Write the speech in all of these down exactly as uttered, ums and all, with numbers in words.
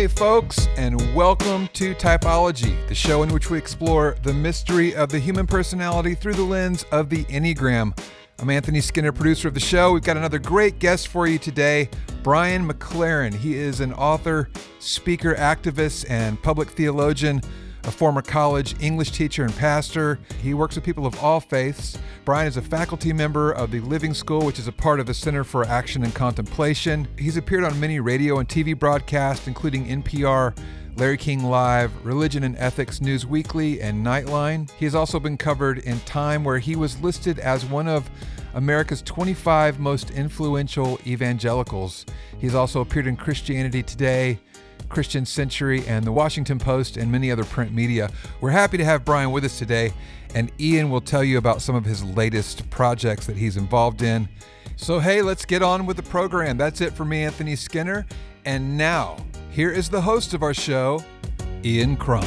Hey folks, and welcome to Typology, the show in which we explore the mystery of the human personality through the lens of the Enneagram. I'm Anthony Skinner, producer of the show. We've got another great guest for you today, Brian McLaren. He is an author, speaker, activist, and public theologian, a former college English teacher and pastor. He works with people of all faiths. Brian is a faculty member of the Living School, which is a part of the Center for Action and Contemplation. He's appeared on many radio and T V broadcasts, including N P R, Larry King Live, Religion and Ethics, News Weekly, and Nightline. He has also been covered in Time, where he was listed as one of America's twenty-five most influential evangelicals. He's also appeared in Christianity Today, Christian Century, and the Washington Post, and many other print media. We're happy to have Brian with us today, and Ian will tell you about some of his latest projects that he's involved in. So hey, let's get on with the program. That's it for me, Anthony Skinner. And now, here is the host of our show, Ian Cron.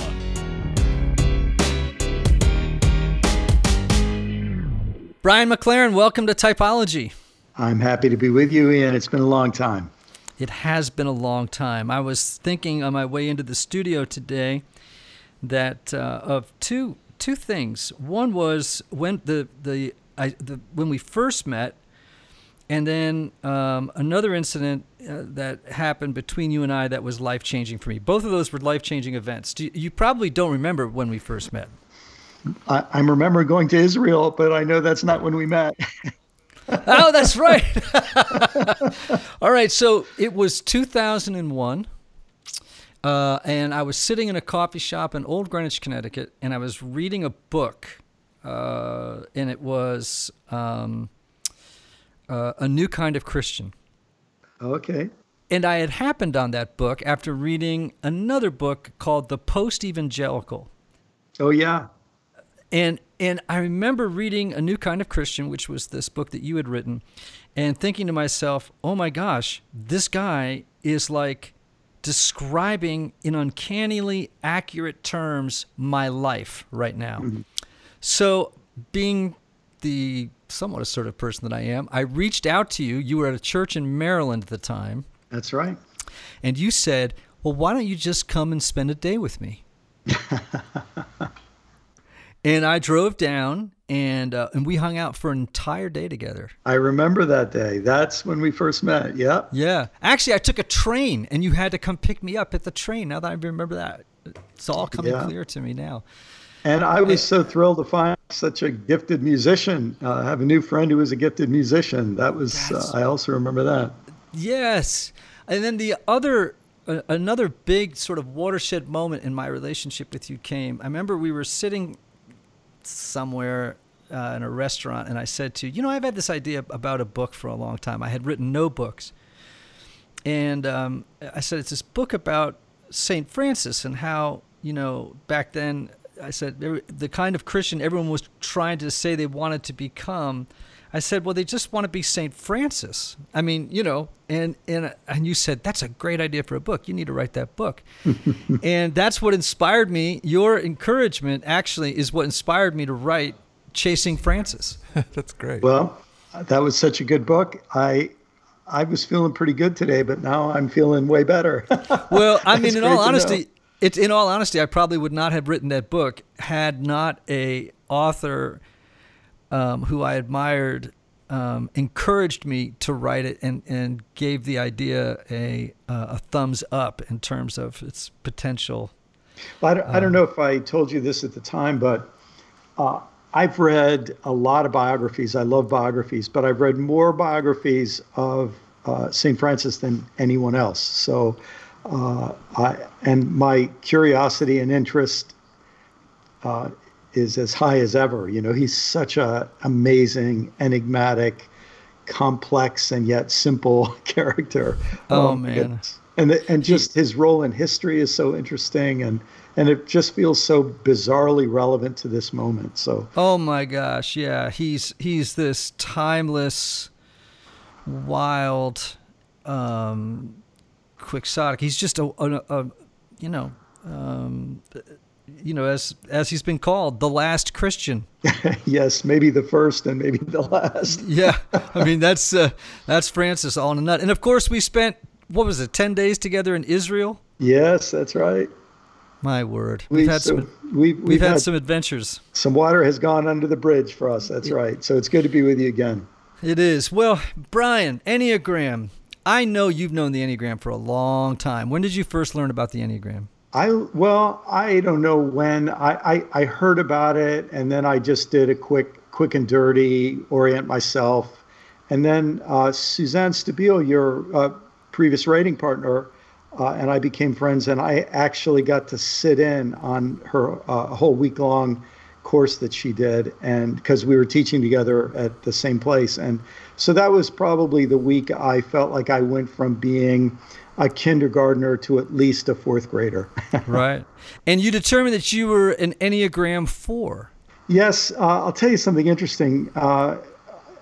Brian McLaren, welcome to Typology. I'm happy to be with you, Ian. It's been a long time. It has been a long time. I was thinking on my way into the studio today that uh, of two two things. One was when the the, I, the when we first met, and then um, another incident uh, that happened between you and I that was life changing for me. Both of those were life changing events. Do you, you probably don't remember when we first met. I, I remember going to Israel, but I know that's not when we met. Oh, that's right. All right. So it was two thousand one, uh, and I was sitting in a coffee shop in Old Greenwich, Connecticut, and I was reading a book, uh, and it was um, uh, A New Kind of Christian. Okay. And I had happened on that book after reading another book called The Post-Evangelical. Oh, yeah. And and I remember reading A New Kind of Christian, which was this book that you had written, and thinking to myself, oh my gosh, this guy is like describing in uncannily accurate terms my life right now. Mm-hmm. So being the somewhat assertive person that I am, I reached out to you. You were at a church in Maryland at the time. That's right. And you said, well, why don't you just come and spend a day with me? And I drove down, and uh, and we hung out for an entire day together. I remember that day. That's when we first met, yeah? Yeah. Actually, I took a train, and you had to come pick me up at the train. Now that I remember that, it's all coming yeah. clear to me now. And I was I, so thrilled to find such a gifted musician. Uh, I have a new friend who was a gifted musician. That was, uh, I also remember that. Yes. And then the other, uh, another big sort of watershed moment in my relationship with you came. I remember we were sitting somewhere uh, in a restaurant, and I said to you, you know, I've had this idea about a book for a long time. I had written no books. And um, I said, it's this book about Saint Francis and how, you know, back then, I said, the kind of Christian everyone was trying to say they wanted to become. I said, well, they just want to be Saint Francis. I mean, you know, and and and you said, that's a great idea for a book. You need to write that book. And that's what inspired me. Your encouragement actually is what inspired me to write Chasing Francis. That's great. Well, that was such a good book. I I was feeling pretty good today, but now I'm feeling way better. Well, I mean, in all honesty, it's in all honesty, I probably would not have written that book had not a author Um, who I admired, um, encouraged me to write it and, and gave the idea a uh, a thumbs up in terms of its potential. Well, I don't, um, I don't know if I told you this at the time, but uh, I've read a lot of biographies. I love biographies, but I've read more biographies of uh, Saint Francis than anyone else. So, uh, I and my curiosity and interest uh is as high as ever. You know, he's such a amazing, enigmatic, complex, and yet simple character. Oh, um, man. And the, and just his role in history is so interesting, and, and it just feels so bizarrely relevant to this moment. So, oh my gosh, yeah. He's he's this timeless, wild, um, quixotic. He's just a, a, a you know, um, you know, as as he's been called, the last Christian. Yes, maybe the first and maybe the last. Yeah, I mean, that's uh, that's Francis all in a nut. And of course, we spent, what was it, ten days together in Israel? Yes, that's right. My word. We've, we've had so, some we've, we've, we've had, had some adventures. Some water has gone under the bridge for us. That's right. So it's good to be with you again. It is. Well, Brian, Enneagram. I know you've known the Enneagram for a long time. When did you first learn about the Enneagram? I well, I don't know when. I, I, I heard about it, and then I just did a quick quick and dirty orient myself. And then uh, Suzanne Stabile, your uh, previous writing partner, uh, and I became friends, and I actually got to sit in on her uh, whole week-long course that she did, and because we were teaching together at the same place. And so that was probably the week I felt like I went from being a kindergartner to at least a fourth grader. Right. And you determined that you were an Enneagram four. Yes. Uh, I'll tell you something interesting. Uh,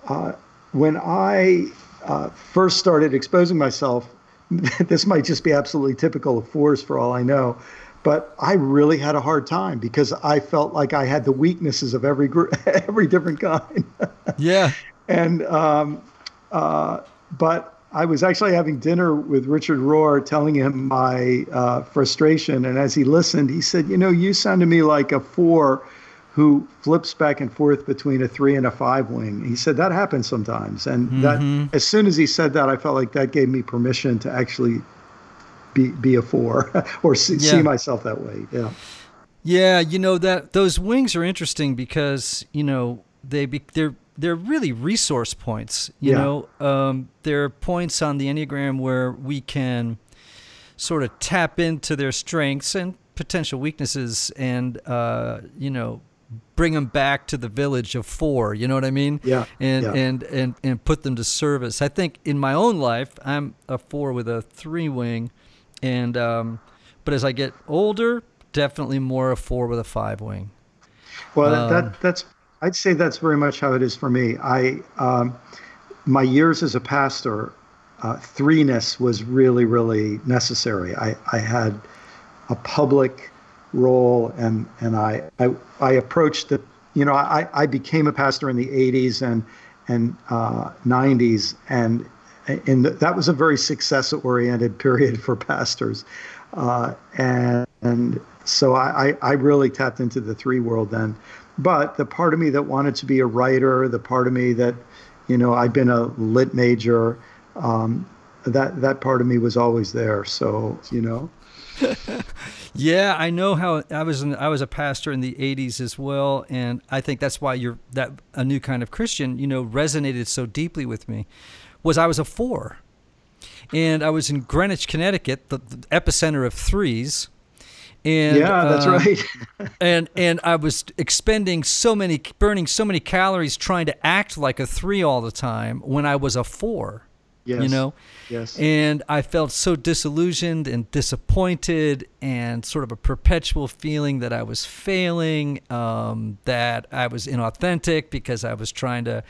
uh, when I uh, first started exposing myself, this might just be absolutely typical of fours for all I know, but I really had a hard time because I felt like I had the weaknesses of every group, every different kind. Yeah. And, um, uh, but I was actually having dinner with Richard Rohr, telling him my uh, frustration. And as he listened, he said, you know, you sound to me like a four who flips back and forth between a three and a five wing. He said, that happens sometimes. And mm-hmm. that, as soon as he said that, I felt like that gave me permission to actually Be, be a four or see, yeah. see myself that way. Yeah. Yeah. You know, that those wings are interesting because, you know, they be, they're, they're really resource points, you yeah. know, um, there are points on the Enneagram where we can sort of tap into their strengths and potential weaknesses and, uh, you know, bring them back to the village of four, you know what I mean? Yeah. And, yeah. and, and, and put them to service. I think in my own life, I'm a four with a three wing. And, um, but as I get older, definitely more a four with a five wing. Well, um, that, that's, I'd say that's very much how it is for me. I, um, my years as a pastor, uh, threeness was really, really necessary. I, I had a public role and, and I, I, I approached the, you know, I, I became a pastor in the eighties and, and, uh, nineties and, And that was a very success-oriented period for pastors. Uh, and, and so I, I really tapped into the three world then. But the part of me that wanted to be a writer, the part of me that, you know, I'd been a lit major, um, that, that part of me was always there. So, you know. Yeah, I know how I was in, I was a pastor in the eighties as well, and I think that's why you're that A New Kind of Christian, you know, resonated so deeply with me. Was I was a four, and I was in Greenwich, Connecticut, the, the epicenter of threes, and yeah, that's uh, right. and and I was expending so many, burning so many calories trying to act like a three all the time when I was a four. Yes. You know, yes. And I felt so disillusioned and disappointed, and sort of a perpetual feeling that I was failing, um, that I was inauthentic because I was trying to,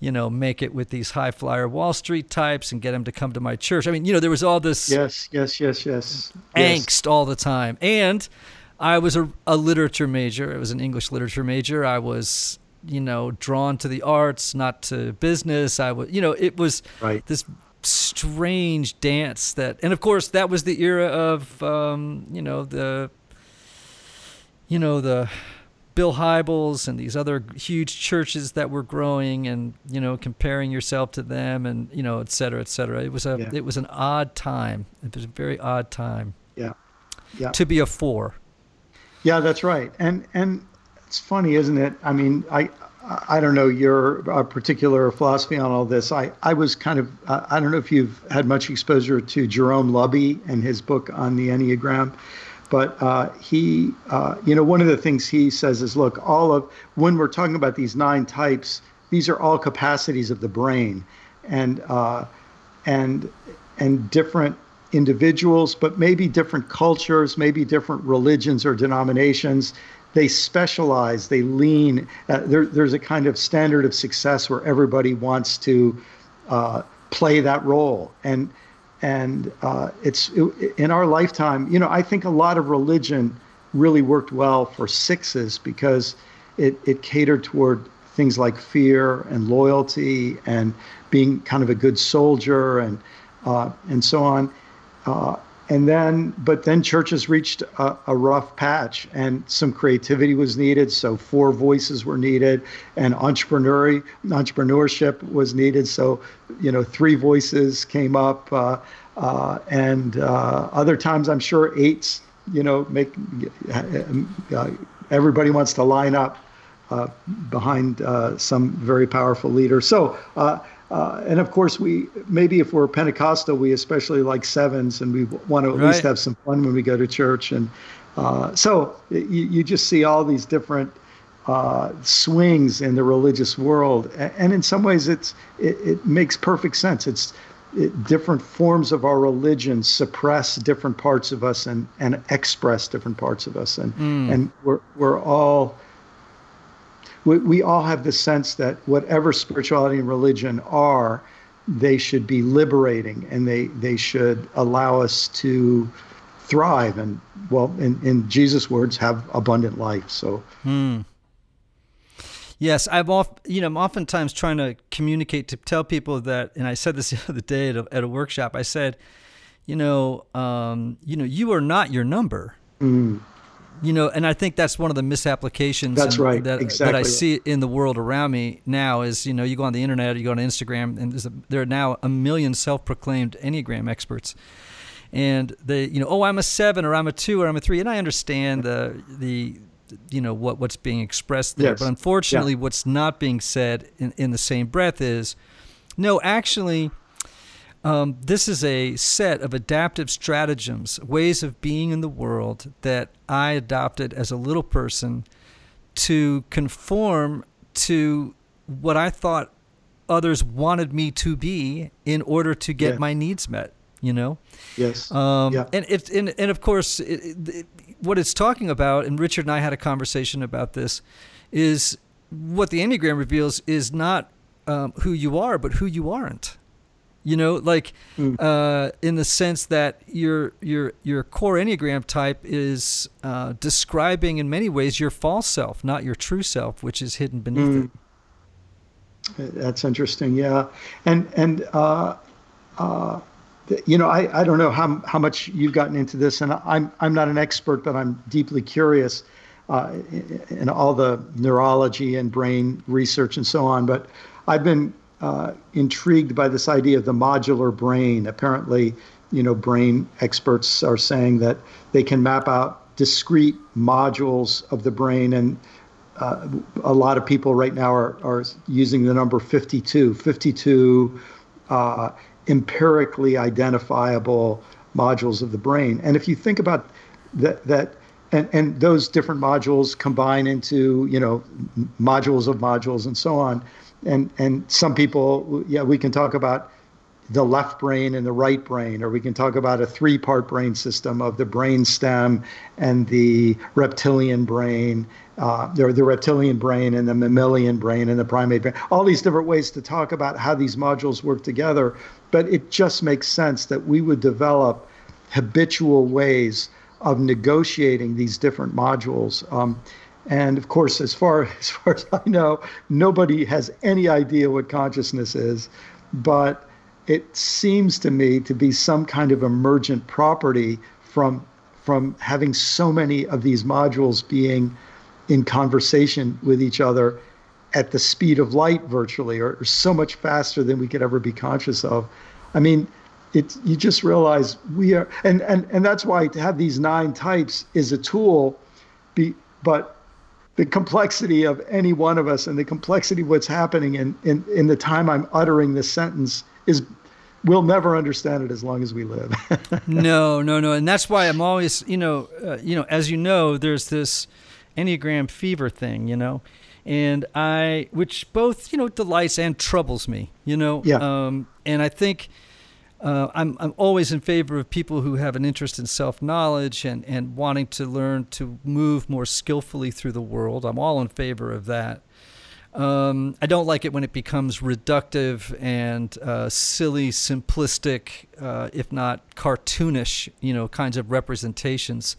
you know, make it with these high flyer Wall Street types and get them to come to my church. I mean, you know, there was all this yes, yes, yes, yes, angst yes. all the time. And I was a, a literature major. I was an English literature major. I was, you know, drawn to the arts, not to business. I was, you know, it was right. this strange dance that, and of course that was the era of, um, you know, the, you know, the, Bill Hybels and these other huge churches that were growing, and you know, comparing yourself to them, and you know, et cetera, et cetera. It was a, yeah. it was an odd time. It was a very odd time. Yeah, yeah. To be a four. Yeah, that's right. And and it's funny, isn't it? I mean, I I don't know your particular philosophy on all this. I I was kind of uh, I don't know if you've had much exposure to Jerome Lubby and his book on the Enneagram. But uh, he, uh, you know, one of the things he says is, look, all of when we're talking about these nine types, these are all capacities of the brain, and uh, and and different individuals, but maybe different cultures, maybe different religions or denominations. They specialize. They lean. Uh, there, there's a kind of standard of success where everybody wants to uh, play that role, and. And uh, it's it, in our lifetime, you know, I think a lot of religion really worked well for sixes because it, it catered toward things like fear and loyalty and being kind of a good soldier and uh, and so on. Uh, And then, but then churches reached a, a rough patch, and some creativity was needed. So four voices were needed, and entrepreneurial entrepreneurship was needed. So, you know, three voices came up, uh, uh, and uh, other times I'm sure eights. You know, make uh, everybody wants to line up uh, behind uh, some very powerful leader. So. Uh, Uh, and of course, we maybe if we're Pentecostal, we especially like sevens, and we want to at right. least have some fun when we go to church. And uh, so you, you just see all these different uh, swings in the religious world, and in some ways, it's it, it makes perfect sense. It's it, different forms of our religion suppress different parts of us and and express different parts of us, and mm. and we're we're all. We, we all have the sense that whatever spirituality and religion are, they should be liberating, and they, they should allow us to thrive and, well, in, in Jesus' words, have abundant life. So, mm. yes, I've oft, you know, I'm oftentimes trying to communicate to tell people that, and I said this the other day at a, at a workshop. I said, you know, um, you know, you are not your number. Mm. You know, and I think that's one of the misapplications that's and, right. that, exactly. that I see in the world around me now is, you know, you go on the internet, you go on Instagram, and there's a, there are now a million self-proclaimed Enneagram experts. And they, you know, oh, I'm a seven, or I'm a two, or I'm a three. And I understand the, the you know, what what's being expressed there. Yes. But unfortunately, yeah. what's not being said in, in the same breath is, no, actually, um, this is a set of adaptive stratagems, ways of being in the world that I adopted as a little person to conform to what I thought others wanted me to be in order to get yeah. my needs met, you know? Yes. Um, yeah. And, it, and, and of course, it, it, what it's talking about, and Richard and I had a conversation about this, is what the Enneagram reveals is not um, who you are, but who you aren't. You know, like uh, in the sense that your your your core Enneagram type is uh, describing in many ways your false self, not your true self, which is hidden beneath mm. it. That's interesting, yeah. And and uh, uh, you know, I, I don't know how how much you've gotten into this, and I'm I'm not an expert, but I'm deeply curious uh, in, in all the neurology and brain research and so on. But I've been Uh, intrigued by this idea of the modular brain. Apparently, you know, brain experts are saying that they can map out discrete modules of the brain, and uh, a lot of people right now are, are using the number fifty-two. fifty-two uh, empirically identifiable modules of the brain. And if you think about that, that and, and those different modules combine into, you know, modules of modules and so on. And and some people, yeah, we can talk about the left brain and the right brain, or we can talk about a three-part brain system of the brain stem and the reptilian brain, uh, or the reptilian brain and the mammalian brain and the primate brain, all these different ways to talk about how these modules work together. But it just makes sense that we would develop habitual ways of negotiating these different modules. Um, And of course, as far as far as I know, nobody has any idea what consciousness is, but it seems to me to be some kind of emergent property from from having so many of these modules being in conversation with each other at the speed of light, virtually, or, or so much faster than we could ever be conscious of. I mean, it you just realize we are, and and and that's why to have these nine types is a tool, be but. The complexity of any one of us and the complexity of what's happening in, in, in the time I'm uttering this sentence is we'll never understand it as long as we live. no, no, no. And that's why I'm always, you know, uh, you know, as you know, there's this Enneagram fever thing, you know, and I, which both, you know, delights and troubles me, you know, yeah. um, and I think Uh, I'm I'm always in favor of people who have an interest in self-knowledge and, and wanting to learn to move more skillfully through the world. I'm all in favor of that. Um, I don't like it when it becomes reductive and uh, silly, simplistic, uh, if not cartoonish, you know, kinds of representations.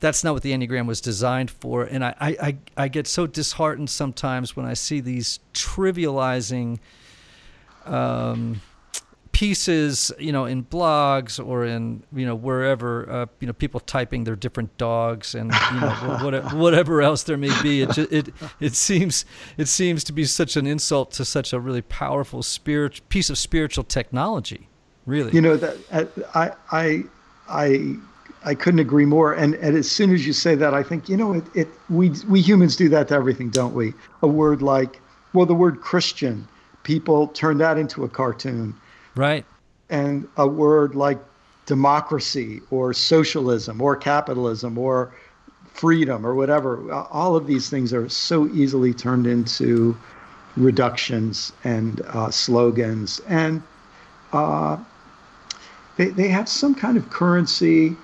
That's not what the Enneagram was designed for. And I, I, I, I get so disheartened sometimes when I see these trivializing Um, pieces, you know, in blogs or in, you know, wherever, uh, you know, people typing their different dogs and, you know, whatever, whatever else there may be. It, it it seems it seems to be such an insult to such a really powerful spirit piece of spiritual technology. Really, you know, that I I I I couldn't agree more. And, and as soon as you say that, I think, you know, it it we we humans do that to everything, don't we? A word like, well, the word Christian, people turn that into a cartoon. Right. And a word like democracy or socialism or capitalism or freedom or whatever, all of these things are so easily turned into reductions and uh, slogans. And uh, they they have some kind of currency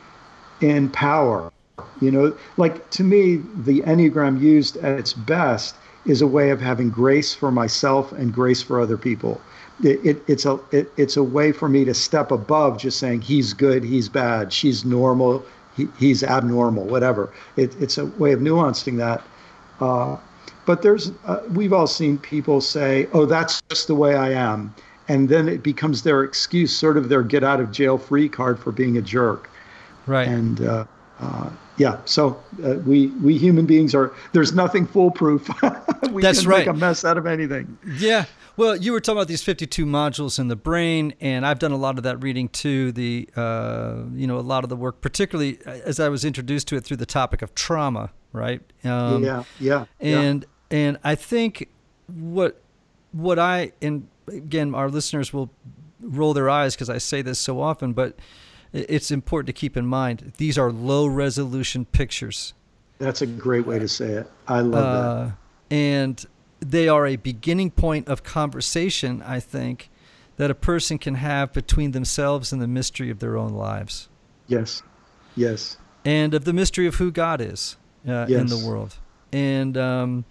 in power. You know, like to me, the Enneagram used at its best is a way of having grace for myself and grace for other people. It, it, it's a it, it's a way for me to step above just saying he's good, he's bad, she's normal, he, he's abnormal, whatever. It, it's a way of nuancing that. Uh, but there's uh, we've all seen people say, oh, that's just the way I am. And then it becomes their excuse, sort of their get out of jail free card for being a jerk. Right. And uh, uh, yeah, so uh, we we human beings are, there's nothing foolproof. we that's can right. make a mess out of anything. Yeah. Well, you were talking about these fifty-two modules in the brain, and I've done a lot of that reading too. The uh, you know, a lot of the work, particularly as I was introduced to it through the topic of trauma, right? Um, yeah, yeah, and yeah. and I think what what I and again, our listeners will roll their eyes because I say this so often, but it's important to keep in mind these are low resolution pictures. That's a great way to say it. I love uh, that. And they are a beginning point of conversation, I think, that a person can have between themselves and the mystery of their own lives. Yes, yes. And of the mystery of who God is uh, yes. in the world. And um,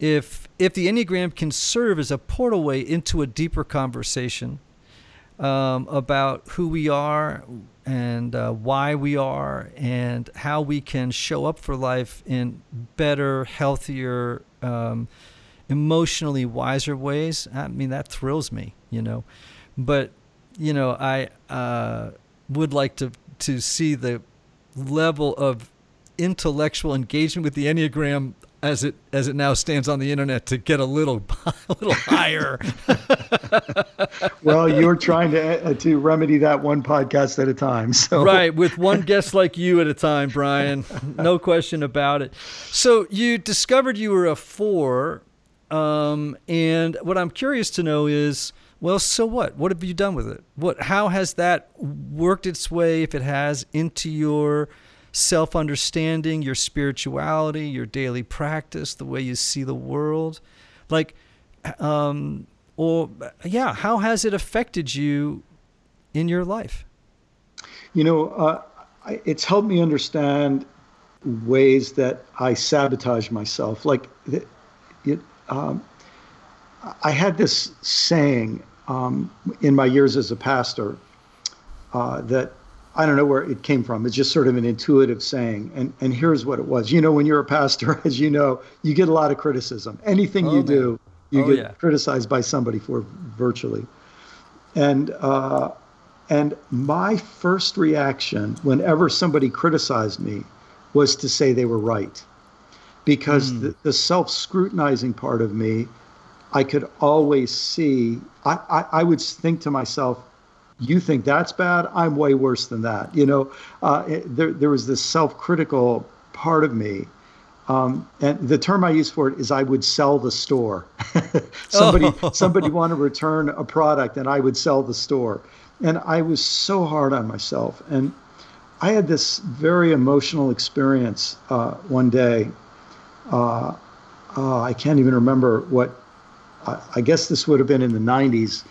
if if the Enneagram can serve as a portal way into a deeper conversation um, about who we are and uh, why we are and how we can show up for life in better, healthier um emotionally wiser ways, I mean, that thrills me, you know. But, you know, I uh, would like to, to see the level of intellectual engagement with the Enneagram as it as it now stands on the internet to get a little a little higher. Well, you're trying to uh, to remedy that one podcast at a time. So right, with one guest like you at a time, Brian. No question about it. So you discovered you were a four. Um, and what I'm curious to know is, well, so what? What have you done with it? What? How has that worked its way, if it has, into your self-understanding, your spirituality, your daily practice, the way you see the world? Like, um, or yeah, how has it affected you in your life? You know, uh, it's helped me understand ways that I sabotage myself. Like, it, it Um, I had this saying um, in my years as a pastor uh, that I don't know where it came from. It's just sort of an intuitive saying. And and here's what it was. You know, when you're a pastor, as you know, you get a lot of criticism. Anything oh, you man. do, you oh, get yeah. criticized by somebody for virtually. And uh, and my first reaction whenever somebody criticized me was to say they were right. Because mm. the, the self-scrutinizing part of me, I could always see, I, I, I would think to myself, you think that's bad? I'm way worse than that. You know, uh, it, there, there was this self-critical part of me. Um, and the term I use for it is I would sell the store. somebody oh. somebody wanted to return a product and I would sell the store. And I was so hard on myself. And I had this very emotional experience uh, one day. Uh, uh, I can't even remember what, I, I guess this would have been in the nineties.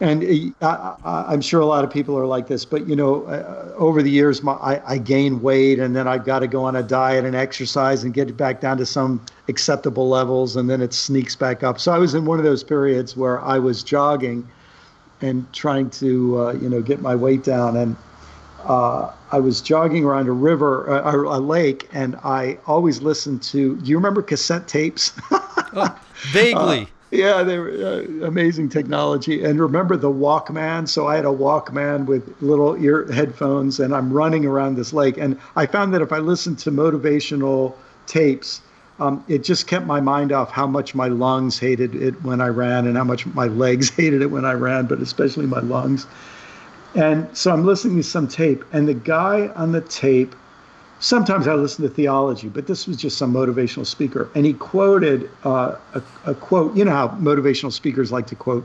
And it, I, I, I'm sure a lot of people are like this, but you know, uh, over the years, my, I, I gained weight and then I've got to go on a diet and exercise and get it back down to some acceptable levels. And then it sneaks back up. So I was in one of those periods where I was jogging and trying to, uh, you know, get my weight down. And Uh, I was jogging around a river, uh, a lake, and I always listened to, do you remember cassette tapes? oh, vaguely. Uh, Yeah, they were uh, amazing technology. And remember the Walkman? So I had a Walkman with little ear headphones, and I'm running around this lake. And I found that if I listened to motivational tapes, um, it just kept my mind off how much my lungs hated it when I ran and how much my legs hated it when I ran, but especially my lungs. And so I'm listening to some tape, and the guy on the tape, sometimes I listen to theology, but this was just some motivational speaker. And he quoted uh, a, a quote, you know how motivational speakers like to quote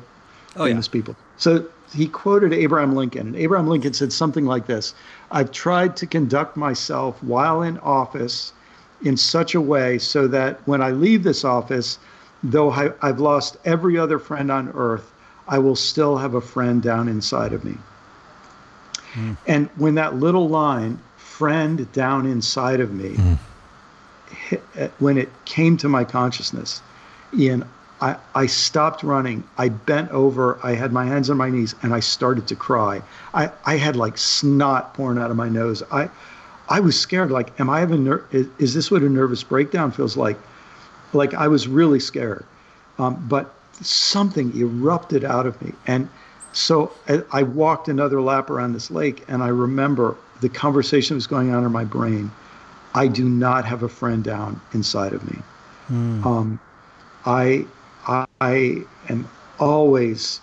oh, famous yeah. people. So he quoted Abraham Lincoln, and Abraham Lincoln said something like this: I've tried to conduct myself while in office in such a way so that when I leave this office, though I, I've lost every other friend on earth, I will still have a friend down inside of me. Mm. And when that little line, friend down inside of me, mm. hit, when it came to my consciousness, Ian, I, I stopped running. I bent over. I had my hands on my knees, and I started to cry. I, I had like snot pouring out of my nose. I I was scared. Like, am I having ner- is, is this what a nervous breakdown feels like? Like, I was really scared. Um, but something erupted out of me, and so I walked another lap around this lake, and I remember the conversation was going on in my brain. I do not have a friend down inside of me. Mm. Um, I, I I am always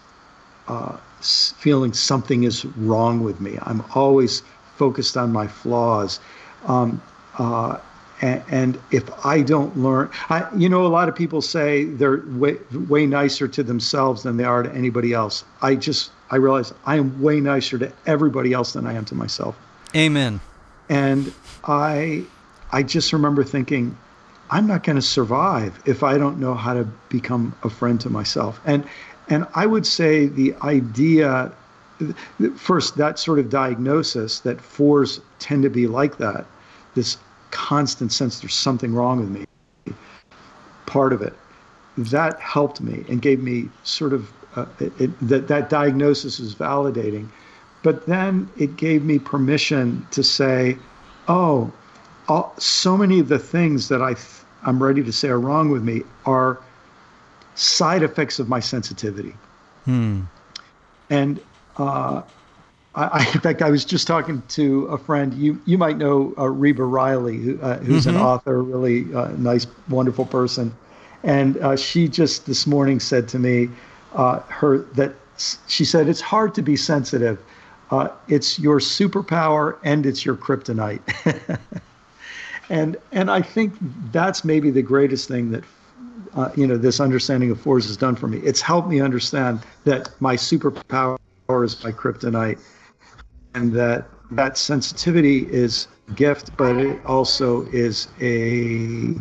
uh, feeling something is wrong with me. I'm always focused on my flaws. Um, uh, and, and if I don't learn, I, you know, a lot of people say they're way, way nicer to themselves than they are to anybody else. I just, I realize I am way nicer to everybody else than I am to myself. Amen. And I, I just remember thinking, I'm not going to survive if I don't know how to become a friend to myself. And, and I would say the idea, first, that sort of diagnosis that fours tend to be like that, this constant sense there's something wrong with me, part of it, that helped me and gave me sort of uh, it, it, that that diagnosis is validating. But then it gave me permission to say, oh, all, so many of the things that I th- I'm ready to say are wrong with me are side effects of my sensitivity. Hmm. And uh, I, I, in fact, I was just talking to a friend. You you might know uh, Reba Riley, who, uh, who's mm-hmm. an author, really uh, nice, wonderful person. And uh, she just this morning said to me, uh, her that she said, it's hard to be sensitive. Uh, it's your superpower and it's your kryptonite. and and I think that's maybe the greatest thing that, uh, you know, this understanding of fours has done for me. It's helped me understand that my superpower is my kryptonite, and that that sensitivity is a gift, but it also is a,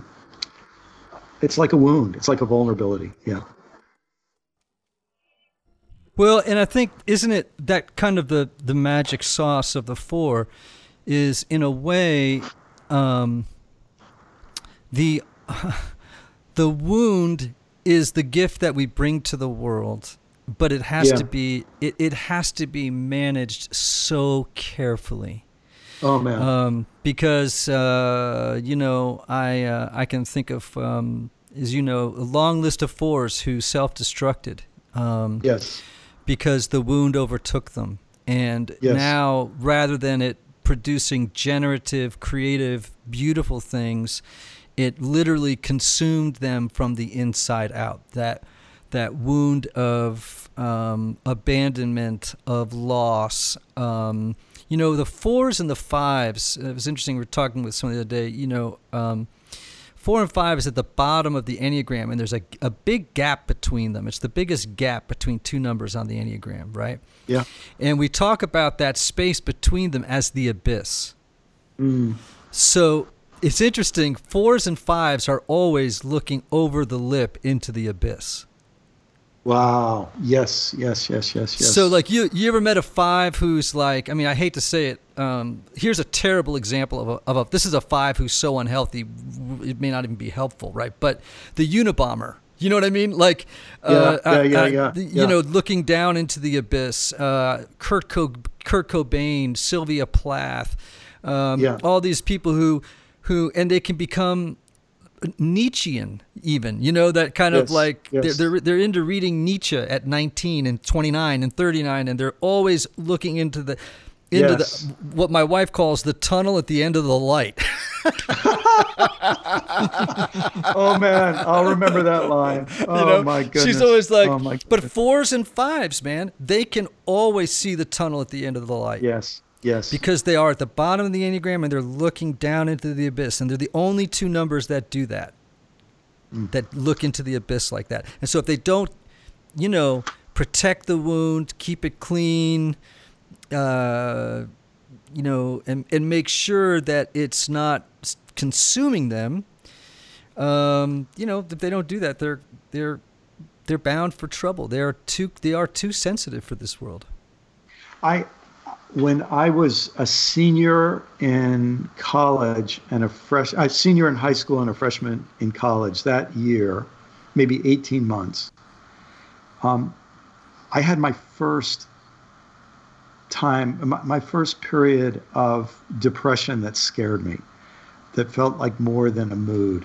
it's like a wound. It's like a vulnerability. Yeah. Well, and I think, isn't it that kind of the, the magic sauce of the four is, in a way, um, the uh, the wound is the gift that we bring to the world, but it has yeah. to be it, it has to be managed so carefully. Oh man! Um, because uh, you know, I uh, I can think of um, as you know, a long list of fours who self-destructed. Um, yes. Because the wound overtook them. And yes. now, rather than it producing generative, creative, beautiful things, it literally consumed them from the inside out. That that wound of um, abandonment, of loss. Um, you know, the fours and the fives, it was interesting, we were talking with someone the other day, you know, um, four and five is at the bottom of the Enneagram, and there's a, a big gap between them. It's the biggest gap between two numbers on the Enneagram, right? Yeah. And we talk about that space between them as the abyss. Mm. So it's interesting. Fours and fives are always looking over the lip into the abyss. Wow. Yes, yes, yes, yes, yes. So like you, you ever met a five who's like, I mean, I hate to say it. Um, here's a terrible example of a, of a, this is a five who's so unhealthy, it may not even be helpful, right? But the Unabomber, you know what I mean? Like, yeah, uh, yeah, yeah, uh, yeah, yeah. you know, looking down into the abyss, uh, Kurt Co- Kurt Cobain, Sylvia Plath, um, yeah. all these people who, who, and they can become Nietzschean, even, you know, that kind yes, of like yes. they're, they're they're into reading Nietzsche at nineteen and twenty-nine and thirty-nine, and they're always looking into the into yes. the what my wife calls the tunnel at the end of the light. Oh man, I'll remember that line. Oh you know, my goodness. She's always like, oh, but fours and fives, man, they can always see the tunnel at the end of the light. Yes. Yes. Because they are at the bottom of the Enneagram and they're looking down into the abyss. And they're the only two numbers that do that, mm. that look into the abyss like that. And so if they don't, you know, protect the wound, keep it clean, uh, you know, and, and make sure that it's not consuming them, um, you know, if they don't do that, they're they're they're bound for trouble. They are too they are too sensitive for this world. I. When I was a senior in college and a fresh, a senior in high school and a freshman in college that year, maybe eighteen months, um, I had my first time, my, my first period of depression that scared me, that felt like more than a mood.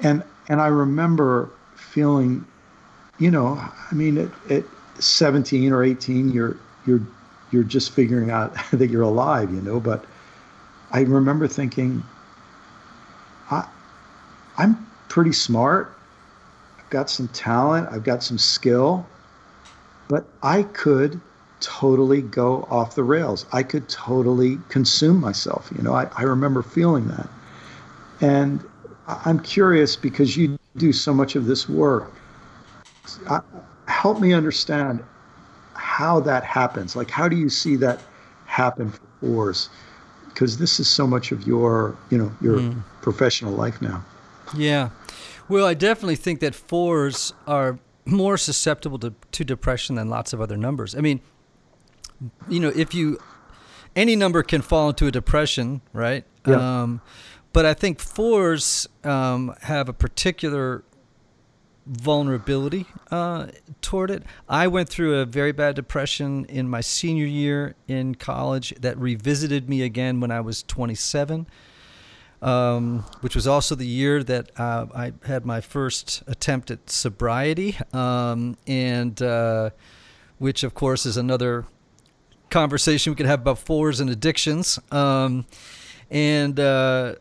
And and I remember feeling, you know, I mean, at, at seventeen or eighteen, you're you're you're just figuring out that you're alive, you know, but I remember thinking, I, I'm pretty smart. I've got some talent. I've got some skill, but I could totally go off the rails. I could totally consume myself. You know, I, I remember feeling that. And I'm curious, because you do so much of this work, I, help me understand how that happens. Like, how do you see that happen for fours? Because this is so much of your, you know, your mm. professional life now. Yeah. Well, I definitely think that fours are more susceptible to, to depression than lots of other numbers. I mean, you know, if you, any number can fall into a depression, right? Yeah. Um, but I think fours um, have a particular vulnerability uh, toward it. I went through a very bad depression in my senior year in college that revisited me again when I was twenty-seven, um, which was also the year that uh, I had my first attempt at sobriety, um, and uh, which, of course, is another conversation we could have about fours and addictions. Um, and uh,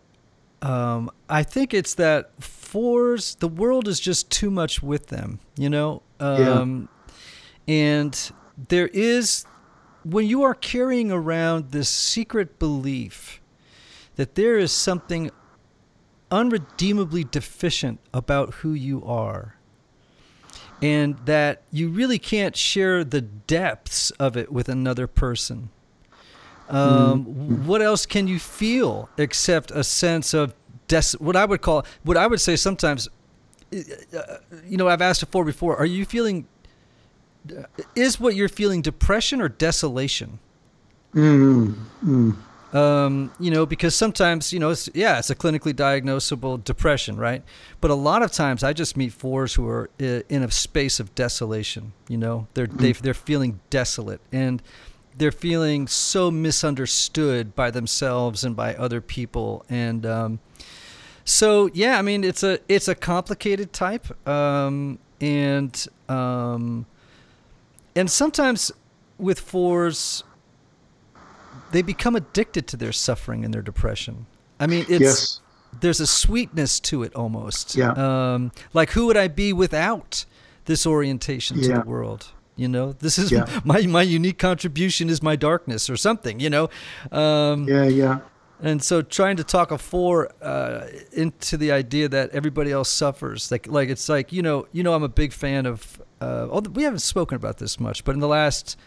um, I think it's that fours, the world is just too much with them, you know? Um, yeah. And there is, when you are carrying around this secret belief that there is something unredeemably deficient about who you are, and that you really can't share the depths of it with another person. Um, mm-hmm. What else can you feel except a sense of Des- what I would call, what I would say sometimes, uh, you know, I've asked before before, are you feeling, uh, is what you're feeling depression or desolation? Mm, mm. Um, you know, because sometimes, you know, it's, yeah, it's a clinically diagnosable depression, right? But a lot of times I just meet fours who are in a space of desolation, you know, they're, mm. they, they're feeling desolate, and they're feeling so misunderstood by themselves and by other people. And, um, So yeah, I mean it's a it's a complicated type, um, and um, and sometimes with fours, they become addicted to their suffering and their depression. I mean, it's yes. there's a sweetness to it almost. Yeah. Um, like, who would I be without this orientation yeah. to the world? You know, this is yeah. my my unique contribution is my darkness or something. You know. Um, yeah. Yeah. And so trying to talk a four uh, into the idea that everybody else suffers, like like it's like, you know, you know, I'm a big fan of, uh, oh, we haven't spoken about this much, but in the last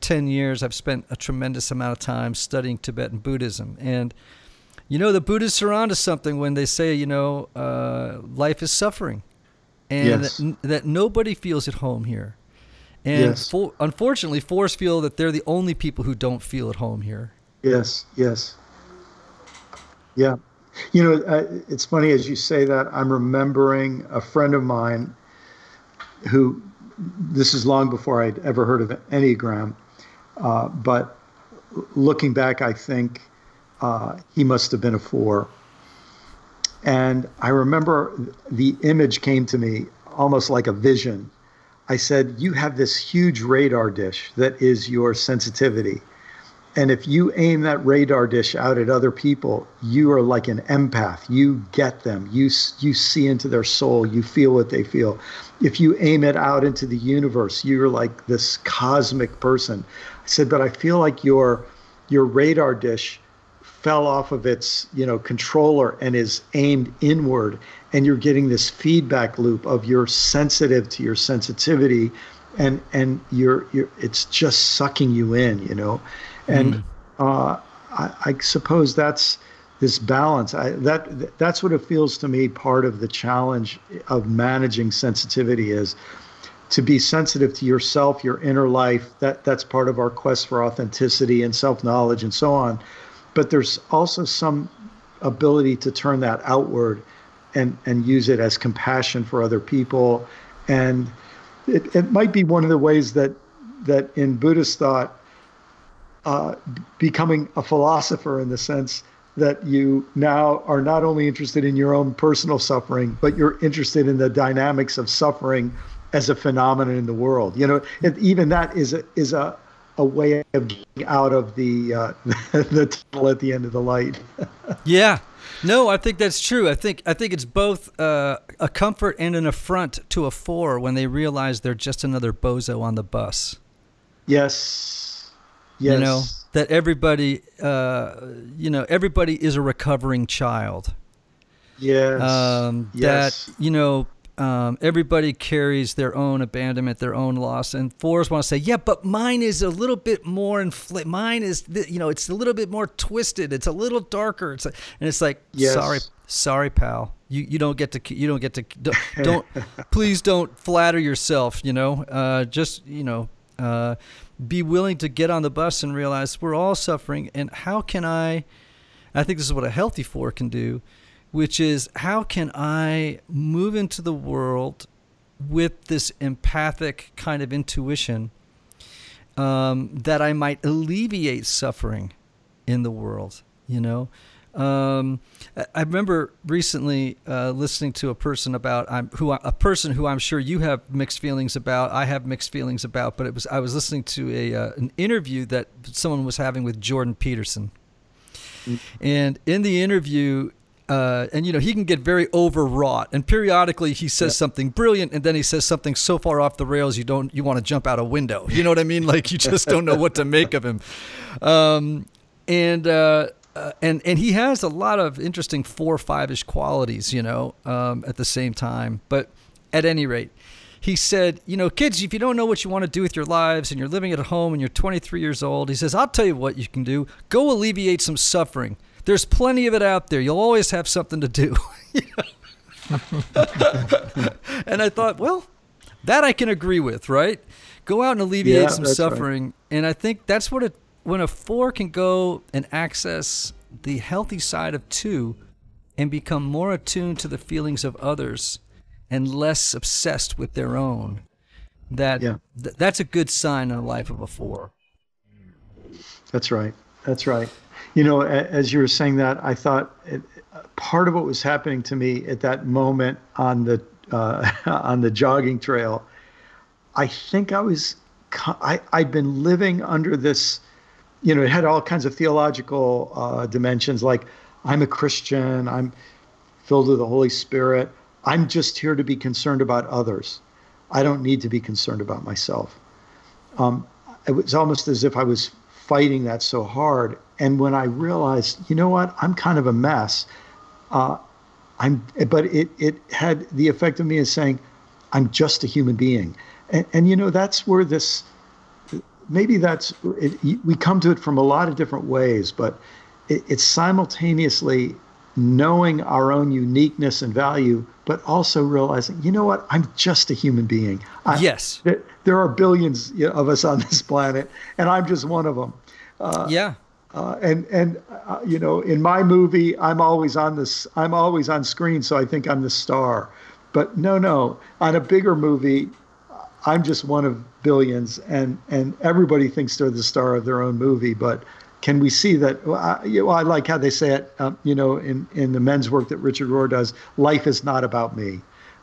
ten years, I've spent a tremendous amount of time studying Tibetan Buddhism. And, you know, the Buddhists are onto something when they say, you know, uh, life is suffering, and yes. that, that nobody feels at home here. And yes. for, unfortunately, fours feel that they're the only people who don't feel at home here. Yes, yes. Yeah. You know, uh, it's funny as you say that, I'm remembering a friend of mine who, this is long before I'd ever heard of Enneagram, uh, but looking back, I think uh, he must have been a four. And I remember the image came to me almost like a vision. I said, you have this huge radar dish that is your sensitivity. And if you aim that radar dish out at other people, you are like an empath. You get them. You you see into their soul. You feel what they feel. If you aim it out into the universe, you're like this cosmic person. I said, but I feel like your your radar dish fell off of its, you know, controller and is aimed inward. And you're getting this feedback loop of you're sensitive to your sensitivity, and and you're you're it's just sucking you in, you know. And mm. uh, I, I suppose that's this balance. I, that that's what it feels to me. Part of the challenge of managing sensitivity is to be sensitive to yourself, your inner life. That that's part of our quest for authenticity and self-knowledge and so on. But there's also some ability to turn that outward and and use it as compassion for other people. And it, it might be one of the ways that that in Buddhist thought, Uh, becoming a philosopher in the sense that you now are not only interested in your own personal suffering, but you're interested in the dynamics of suffering as a phenomenon in the world. You know, it, even that is a, is a, a way of getting out of the uh, the tunnel at the end of the light. Yeah, no, I think that's true. I think I think it's both uh, a comfort and an affront to a four when they realize they're just another bozo on the bus. Yes. Yes. You know, that everybody, uh, you know, everybody is a recovering child. Yes. Um, yes. That, you know, um, everybody carries their own abandonment, their own loss. And fours want to say, yeah, but mine is a little bit more, infl- mine is, th- you know, it's a little bit more twisted. It's a little darker. It's a, and it's like, yes. sorry, sorry, pal. You, you don't get to, you don't get to, don't, don't please don't flatter yourself, you know, uh, just, you know, uh, be willing to get on the bus and realize we're all suffering. And how can I, I think this is what a healthy four can do, which is how can I move into the world with this empathic kind of intuition um, that I might alleviate suffering in the world, you know? Um, I remember recently uh, listening to a person about I'm, who a person who I'm sure you have mixed feelings about. I have mixed feelings about, but it was I was listening to a uh, an interview that someone was having with Jordan Peterson, mm-hmm. and in the interview, uh, and you know he can get very overwrought, and periodically he says yeah. something brilliant, and then he says something so far off the rails you don't you want to jump out a window. You know what I mean? Like you just don't know what to make of him, um, and. Uh, Uh, and and he has a lot of interesting four or five-ish qualities, you know, um, at the same time. But at any rate, he said, you know, kids, if you don't know what you want to do with your lives and you're living at home and you're twenty-three years old, he says, I'll tell you what you can do. Go alleviate some suffering. There's plenty of it out there. You'll always have something to do. You know? And I thought, well, that I can agree with, right? Go out and alleviate yeah, some suffering. Right. And I think that's what it when a four can go and access the healthy side of two and become more attuned to the feelings of others and less obsessed with their own, that yeah. th- that's a good sign in the life of a four. That's right. That's right. You know, as you were saying that, I thought it, part of what was happening to me at that moment on the uh, on the jogging trail, I think I was, I, I'd been living under this, you know, it had all kinds of theological uh, dimensions, like I'm a Christian, I'm filled with the Holy Spirit. I'm just here to be concerned about others. I don't need to be concerned about myself. Um, it was almost as if I was fighting that so hard. And when I realized, you know what, I'm kind of a mess. Uh, I'm, but it it had the effect of me as saying, I'm just a human being. And, and you know, that's where this, maybe that's, it, we come to it from a lot of different ways, but it, it's simultaneously knowing our own uniqueness and value, but also realizing, you know what, I'm just a human being. I, yes. There, there are billions of us on this planet, and I'm just one of them. Uh, yeah. Uh, and, and uh, you know, in my movie, I'm always on this, I'm always on screen, so I think I'm the star. But no, no, on a bigger movie, I'm just one of billions, and, and everybody thinks they're the star of their own movie, but can we see that? Well, I, you know, I like how they say it, uh, you know, in, in the men's work that Richard Rohr does, life is not about me.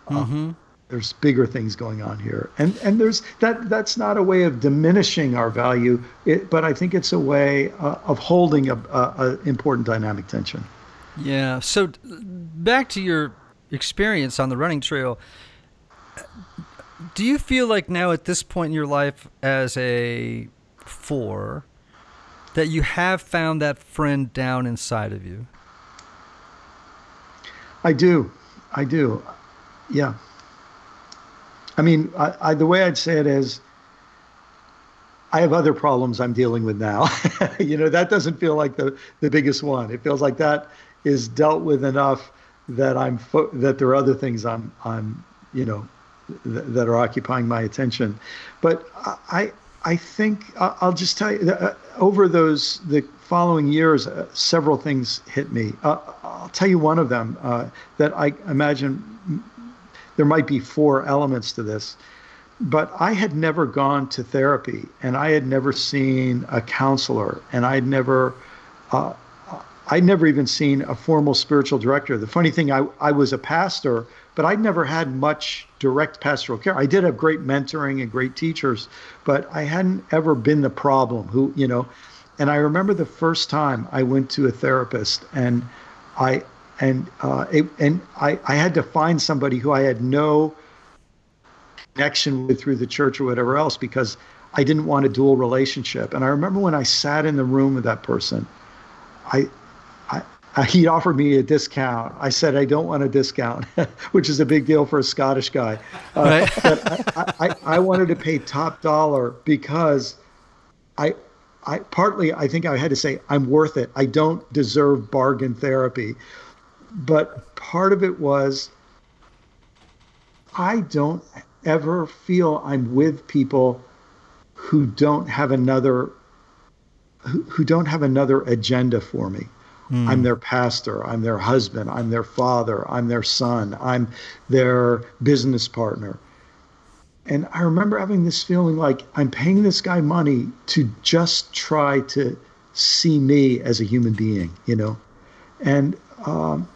Uh, mm-hmm. There's bigger things going on here. And and there's that that's not a way of diminishing our value, it, but I think it's a way uh, of holding a, a, a important dynamic tension. Yeah. So back to your experience on the running trail, do you feel like now at this point in your life as a four that you have found that friend down inside of you? I do. I do. Yeah. I mean, I, I, the way I'd say it is, I have other problems I'm dealing with now. You know, that doesn't feel like the, the biggest one. It feels like that is dealt with enough that I'm fo- that there are other things I'm I'm you know th- that are occupying my attention. But I I think I'll just tell you that over those the following years, uh, several things hit me. Uh, I'll tell you one of them uh, that I imagine. There might be four elements to this, but I had never gone to therapy, and I had never seen a counselor, and I'd never, uh, I'd never even seen a formal spiritual director. The funny thing, I, I was a pastor, but I'd never had much direct pastoral care. I did have great mentoring and great teachers, but I hadn't ever been the problem who, you know, and I remember the first time I went to a therapist, and I, And uh, it, and I, I had to find somebody who I had no connection with through the church or whatever else, because I didn't want a dual relationship. And I remember when I sat in the room with that person, I, I, I he offered me a discount. I said, I don't want a discount, which is a big deal for a Scottish guy. Uh, right. But I, I, I wanted to pay top dollar because I... I partly, I think I had to say, I'm worth it. I don't deserve bargain therapy. But part of it was, I don't ever feel I'm with people who don't have another, who, who don't have another agenda for me. Mm. I'm their pastor. I'm their husband. I'm their father. I'm their son. I'm their business partner. And I remember having this feeling like I'm paying this guy money to just try to see me as a human being, you know. And um,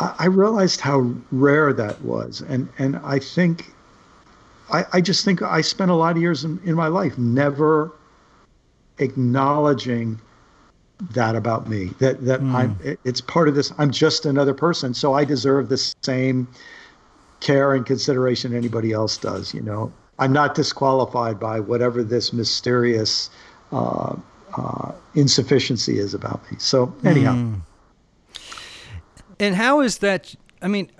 I, I realized how rare that was. And and I think, I, I just think I spent a lot of years in, in my life never acknowledging that about me. That that mm. I'm. It, it's part of this. I'm just another person, so I deserve the same care and consideration anybody else does, you know. I'm not disqualified by whatever this mysterious uh, uh, insufficiency is about me. So anyhow. Mm. And how is that, I mean,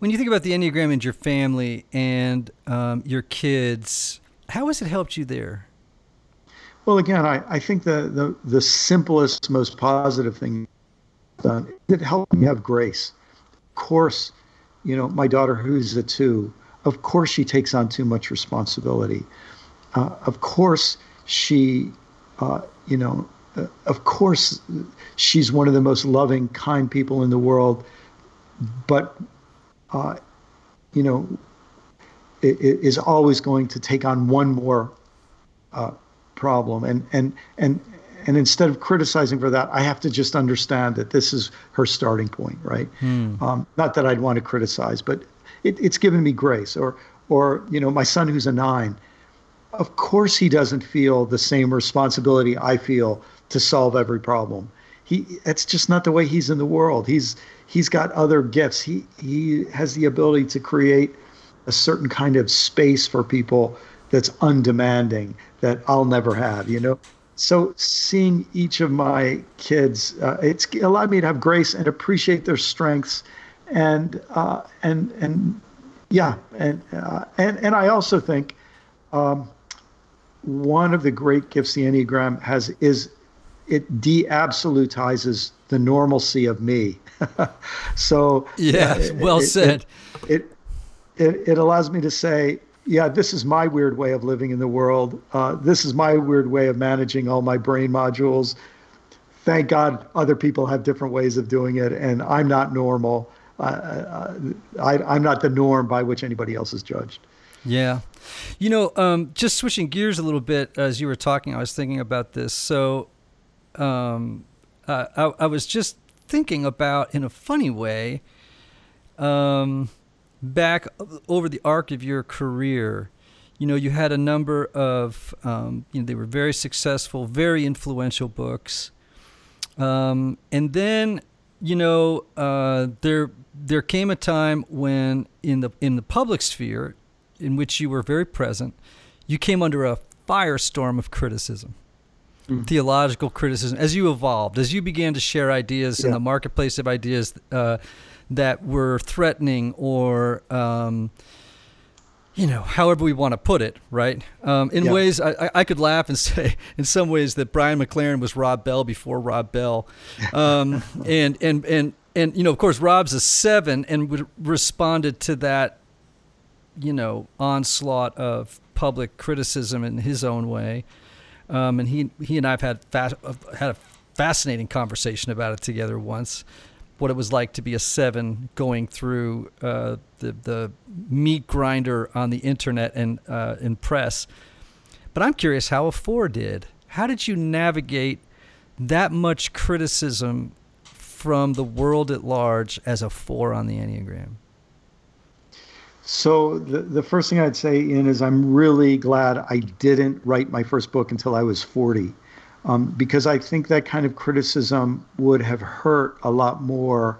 when you think about the Enneagram and your family and um, your kids, how has it helped you there? Well, again, I, I think the, the, the simplest, most positive thing I've done, it helped me have grace. Of course, you know, my daughter, who's a two, of course she takes on too much responsibility. Uh, of course she, uh, you know, uh, of course she's one of the most loving, kind people in the world. But, uh, you know, it, it is always going to take on one more uh, problem. And, and, and, and instead of criticizing for that, I have to just understand that this is her starting point, right? Mm. Um, not that I'd want to criticize, but it, it's given me grace. Or, or you know, my son who's a nine, of course he doesn't feel the same responsibility I feel to solve every problem. He, that's just not the way he's in the world. He's he's got other gifts. He he has the ability to create a certain kind of space for people that's undemanding that I'll never have, you know. So seeing each of my kids, uh, it's allowed me to have grace and appreciate their strengths, and uh, and and yeah, and uh, and and I also think um, one of the great gifts the Enneagram has is it de-absolutizes the normalcy of me. So yeah, uh, well it, said. It it, it it allows me to say, yeah, this is my weird way of living in the world. Uh, this is my weird way of managing all my brain modules. Thank God other people have different ways of doing it, and I'm not normal. Uh, I, I'm not the norm by which anybody else is judged. Yeah. You know, um, just switching gears a little bit as you were talking, I was thinking about this. So um, uh, I, I was just thinking about, in a funny way, um, back over the arc of your career. You know, you had a number of, um, you know, they were very successful, very influential books. Um, and then, you know, uh, there there came a time when in the in the public sphere, in which you were very present, you came under a firestorm of criticism, mm. theological criticism, as you evolved, as you began to share ideas yeah. in the marketplace of ideas uh, that were threatening or... Um, you know, however we want to put it, right? Um, in yeah. ways, I, I could laugh and say, in some ways, that Brian McLaren was Rob Bell before Rob Bell. Um, and, and, and, and, you know, of course, Rob's a seven and would responded to that, you know, onslaught of public criticism in his own way. Um, and he he and I have had, fa- had a fascinating conversation about it together once, what it was like to be a seven going through uh, the the meat grinder on the internet and uh, in press. But I'm curious how a four did. How did you navigate that much criticism from the world at large as a four on the Enneagram? So the, the first thing I'd say, Ian, is I'm really glad I didn't write my first book until I was forty. Um, because I think that kind of criticism would have hurt a lot more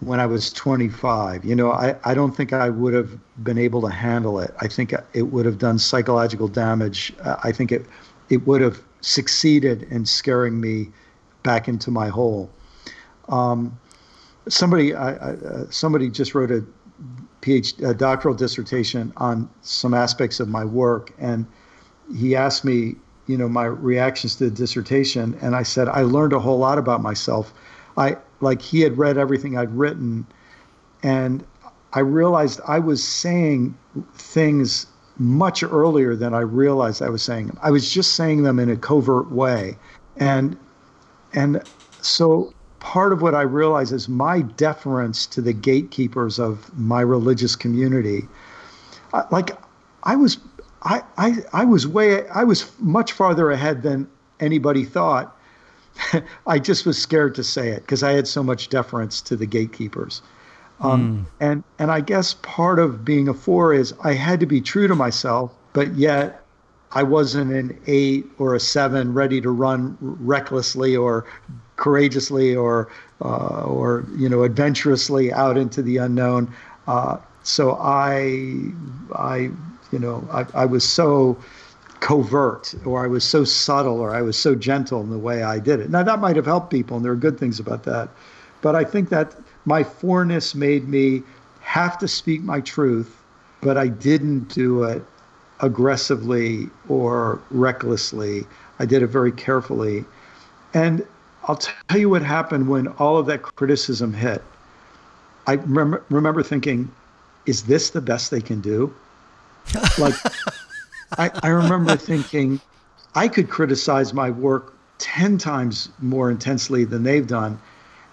when I was twenty-five. You know, I, I don't think I would have been able to handle it. I think it would have done psychological damage. Uh, I think it, it would have succeeded in scaring me back into my hole. Um, somebody I, I, somebody just wrote a PhD, a doctoral dissertation on some aspects of my work, and he asked me, you know, my reactions to the dissertation. And I said, I learned a whole lot about myself. I like he had read everything I'd written. And I realized I was saying things much earlier than I realized I was saying them. I was just saying them in a covert way. And, and so part of what I realized is my deference to the gatekeepers of my religious community. Like I was, I, I, I was way, I was much farther ahead than anybody thought. I just was scared to say it because I had so much deference to the gatekeepers. Um, mm. And and I guess part of being a four is I had to be true to myself, but yet I wasn't an eight or a seven ready to run recklessly or courageously or uh, or you know adventurously out into the unknown. Uh, so I I. You know, I, I was so covert, or I was so subtle, or I was so gentle in the way I did it. Now, that might have helped people, and there are good things about that. But I think that my fourness made me have to speak my truth, but I didn't do it aggressively or recklessly. I did it very carefully. And I'll tell you what happened when all of that criticism hit. I remember, remember thinking, is this the best they can do? Like, I, I remember thinking, I could criticize my work ten times more intensely than they've done.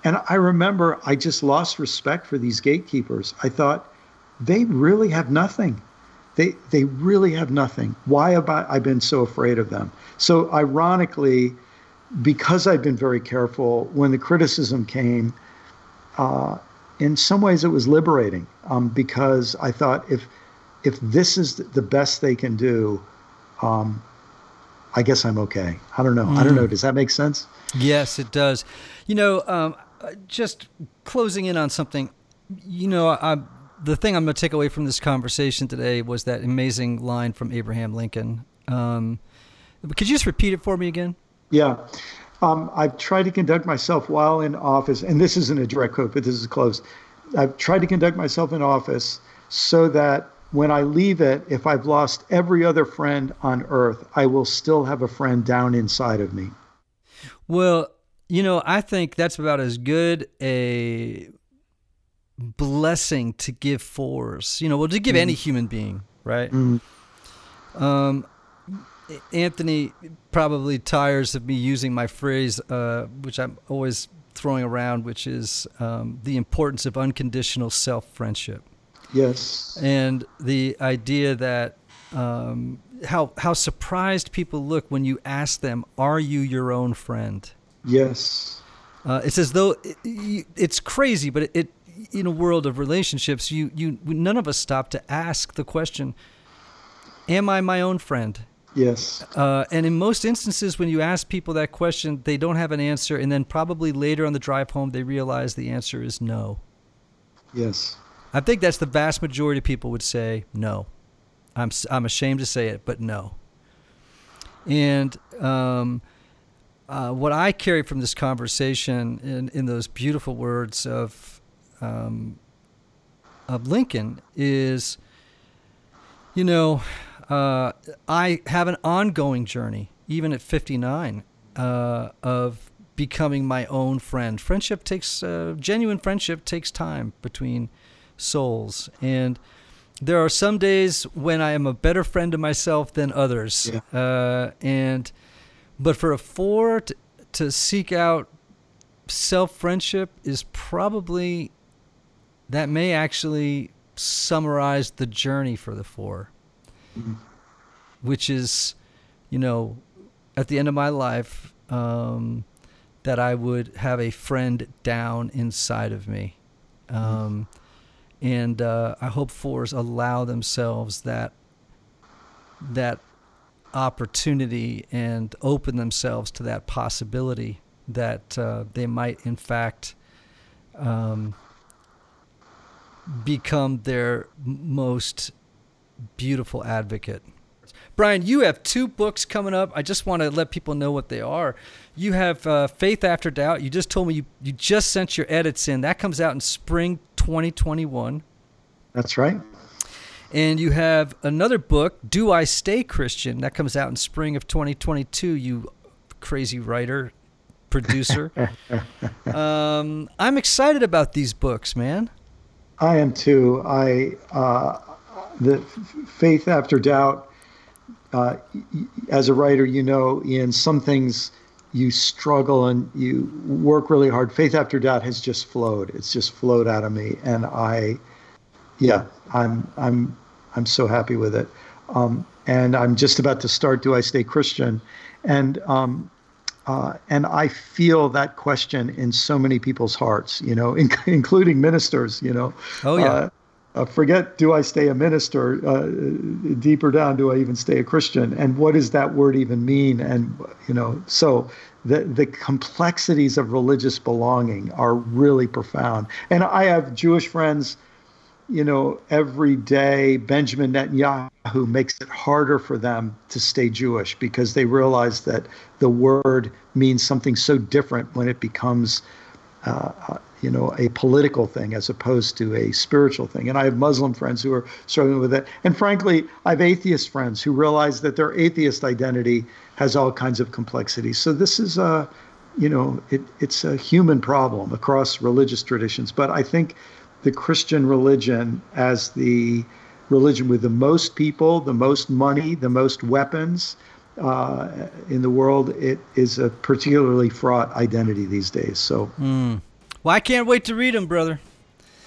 And I remember I just lost respect for these gatekeepers. I thought, they really have nothing. They they really have nothing. Why have I been so afraid of them? So ironically, because I've been very careful, when the criticism came, uh, in some ways it was liberating um, because I thought if... if this is the best they can do, um, I guess I'm okay. I don't know. Mm. I don't know. Does that make sense? Yes, it does. You know, um, just closing in on something, you know, I, the thing I'm going to take away from this conversation today was that amazing line from Abraham Lincoln. Um, could you just repeat it for me again? Yeah. Um, I've tried to conduct myself while in office, and this isn't a direct quote, but this is close. I've tried to conduct myself in office so that when I leave it, if I've lost every other friend on earth, I will still have a friend down inside of me. Well, you know, I think that's about as good a blessing to give fours, you know, well, to give mm. any human being, right? Mm. Um, Anthony probably tires of me using my phrase, uh, which I'm always throwing around, which is um, the importance of unconditional self-friendship. Yes. And the idea that um, how how surprised people look when you ask them, are you your own friend? Yes. Uh, it's as though it, it's crazy, but it, it in a world of relationships, you you none of us stop to ask the question, am I my own friend? Yes. Uh, and in most instances, when you ask people that question, they don't have an answer, and then probably later on the drive home, they realize the answer is no. Yes. I think that's the vast majority of people would say no. I'm I'm ashamed to say it, but no. And um, uh, what I carry from this conversation in, in those beautiful words of um, of Lincoln is, you know, uh, I have an ongoing journey, even at fifty-nine, uh, of becoming my own friend. Friendship takes, uh, genuine friendship takes time between souls. And there are some days when I am a better friend to myself than others. Yeah. Uh, and, but for a four to, to seek out self-friendship is probably, that may actually summarize the journey for the four, mm-hmm. which is, you know, at the end of my life, um, that I would have a friend down inside of me. Um, mm-hmm. And uh, I hope fours allow themselves that that opportunity and open themselves to that possibility that uh, they might, in fact, um, become their most beautiful advocate. Brian, you have two books coming up. I just want to let people know what they are. You have uh, Faith After Doubt. You just told me you, you just sent your edits in. That comes out in spring twenty twenty-one. That's right. And you have another book, Do I Stay Christian? That comes out in spring of twenty twenty-two, you crazy writer, producer. um, I'm excited about these books, man. I am too. I uh, the Faith After Doubt, uh, as a writer, you know, in some things you struggle and you work really hard. Faith After Doubt has just flowed. It's just flowed out of me. And I, yeah, I'm, I'm, I'm so happy with it. Um, and I'm just about to start Do I Stay Christian? And, um, uh, and I feel that question in so many people's hearts, you know, in, including ministers, you know, oh yeah. Uh, Uh, forget, do I stay a minister? Uh, deeper down, do I even stay a Christian? And what does that word even mean? And, you know, so the the complexities of religious belonging are really profound. And I have Jewish friends, you know, every day. Benjamin Netanyahu makes it harder for them to stay Jewish because they realize that the word means something so different when it becomes Uh, you know, a political thing as opposed to a spiritual thing. And I have Muslim friends who are struggling with it. And frankly, I have atheist friends who realize that their atheist identity has all kinds of complexities. So this is a, you know, it, it's a human problem across religious traditions. But I think the Christian religion as the religion with the most people, the most money, the most weapons Uh, in the world, it is a particularly fraught identity these days. So, mm. Well, I can't wait to read them, brother.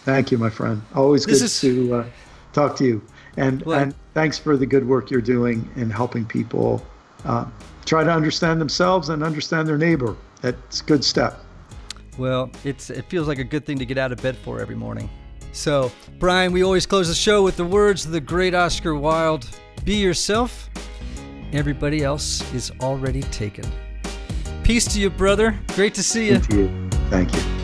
Thank you, my friend. Always this good is... to uh, talk to you. And well, and thanks for the good work you're doing in helping people uh, try to understand themselves and understand their neighbor. That's a good step. Well, it's it feels like a good thing to get out of bed for every morning. So, Brian, we always close the show with the words of the great Oscar Wilde: "Be yourself. Everybody else is already taken." Peace to you, brother. Great to see you. Thank you. Thank you.